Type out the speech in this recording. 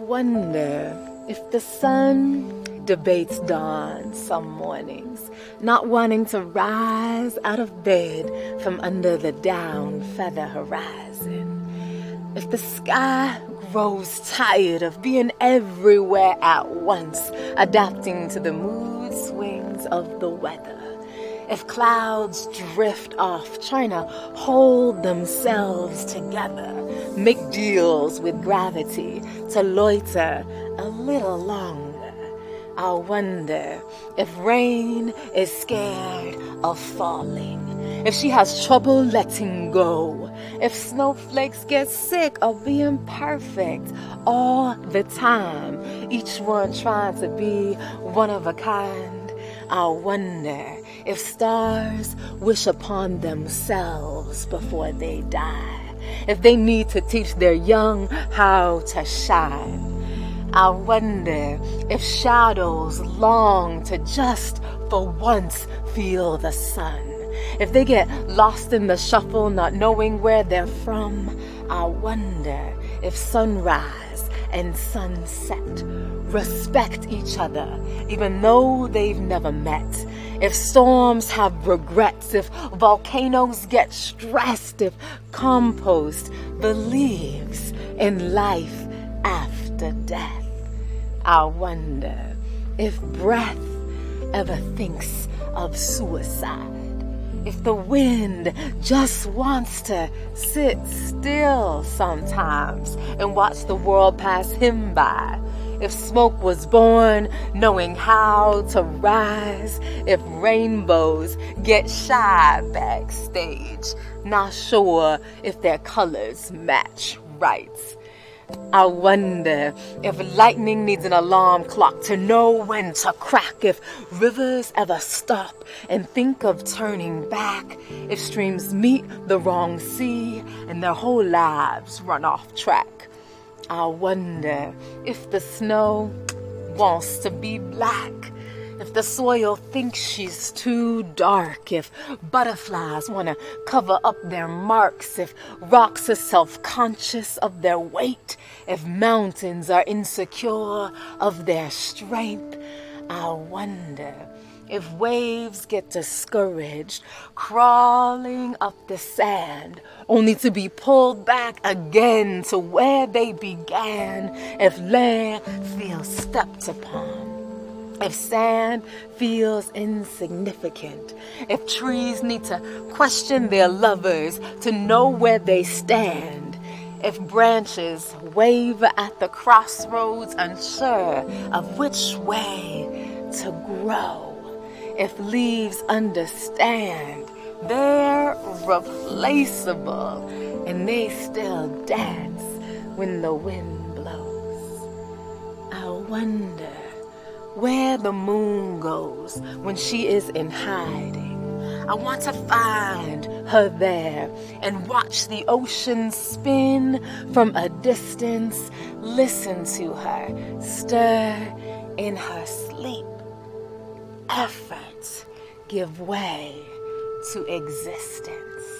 wonder if the sun debates dawn some mornings, not wanting to rise out of bed from under the down feather horizon. If the sky grows tired of being everywhere at once, adapting to the mood swings of the weather. If clouds drift off, trying to hold themselves together, make deals with gravity to loiter a little longer. I wonder if rain is scared of falling, if she has trouble letting go, if snowflakes get sick of being perfect all the time, each one trying to be one of a kind. I wonder if stars wish upon themselves before they die, if they need to teach their young how to shine. I wonder if shadows long to just for once feel the sun, if they get lost in the shuffle, not knowing where they're from. I wonder if sunrise and sunset respect each other, even though they've never met. If storms have regrets, if volcanoes get stressed, if compost believes in life after death. I wonder if breath ever thinks of suicide, if the wind just wants to sit still sometimes and watch the world pass him by. If smoke was born knowing how to rise, if rainbows get shy backstage, not sure if their colors match right. I wonder if lightning needs an alarm clock to know when to crack, if rivers ever stop and think of turning back, if streams meet the wrong sea and their whole lives run off track. I wonder if the snow wants to be black, if the soil thinks she's too dark, if butterflies want to cover up their marks, if rocks are self-conscious of their weight, if mountains are insecure of their strength. I wonder if waves get discouraged, crawling up the sand, only to be pulled back again to where they began, if land feels stepped upon, if sand feels insignificant, if trees need to question their lovers to know where they stand, if branches waver at the crossroads unsure of which way to grow, if leaves understand they're replaceable and they still dance when the wind blows. I wonder where the moon goes when she is in hiding. I want to find her there and watch the ocean spin from a distance, listen to her stir in her sleep. Efforts give way to existence.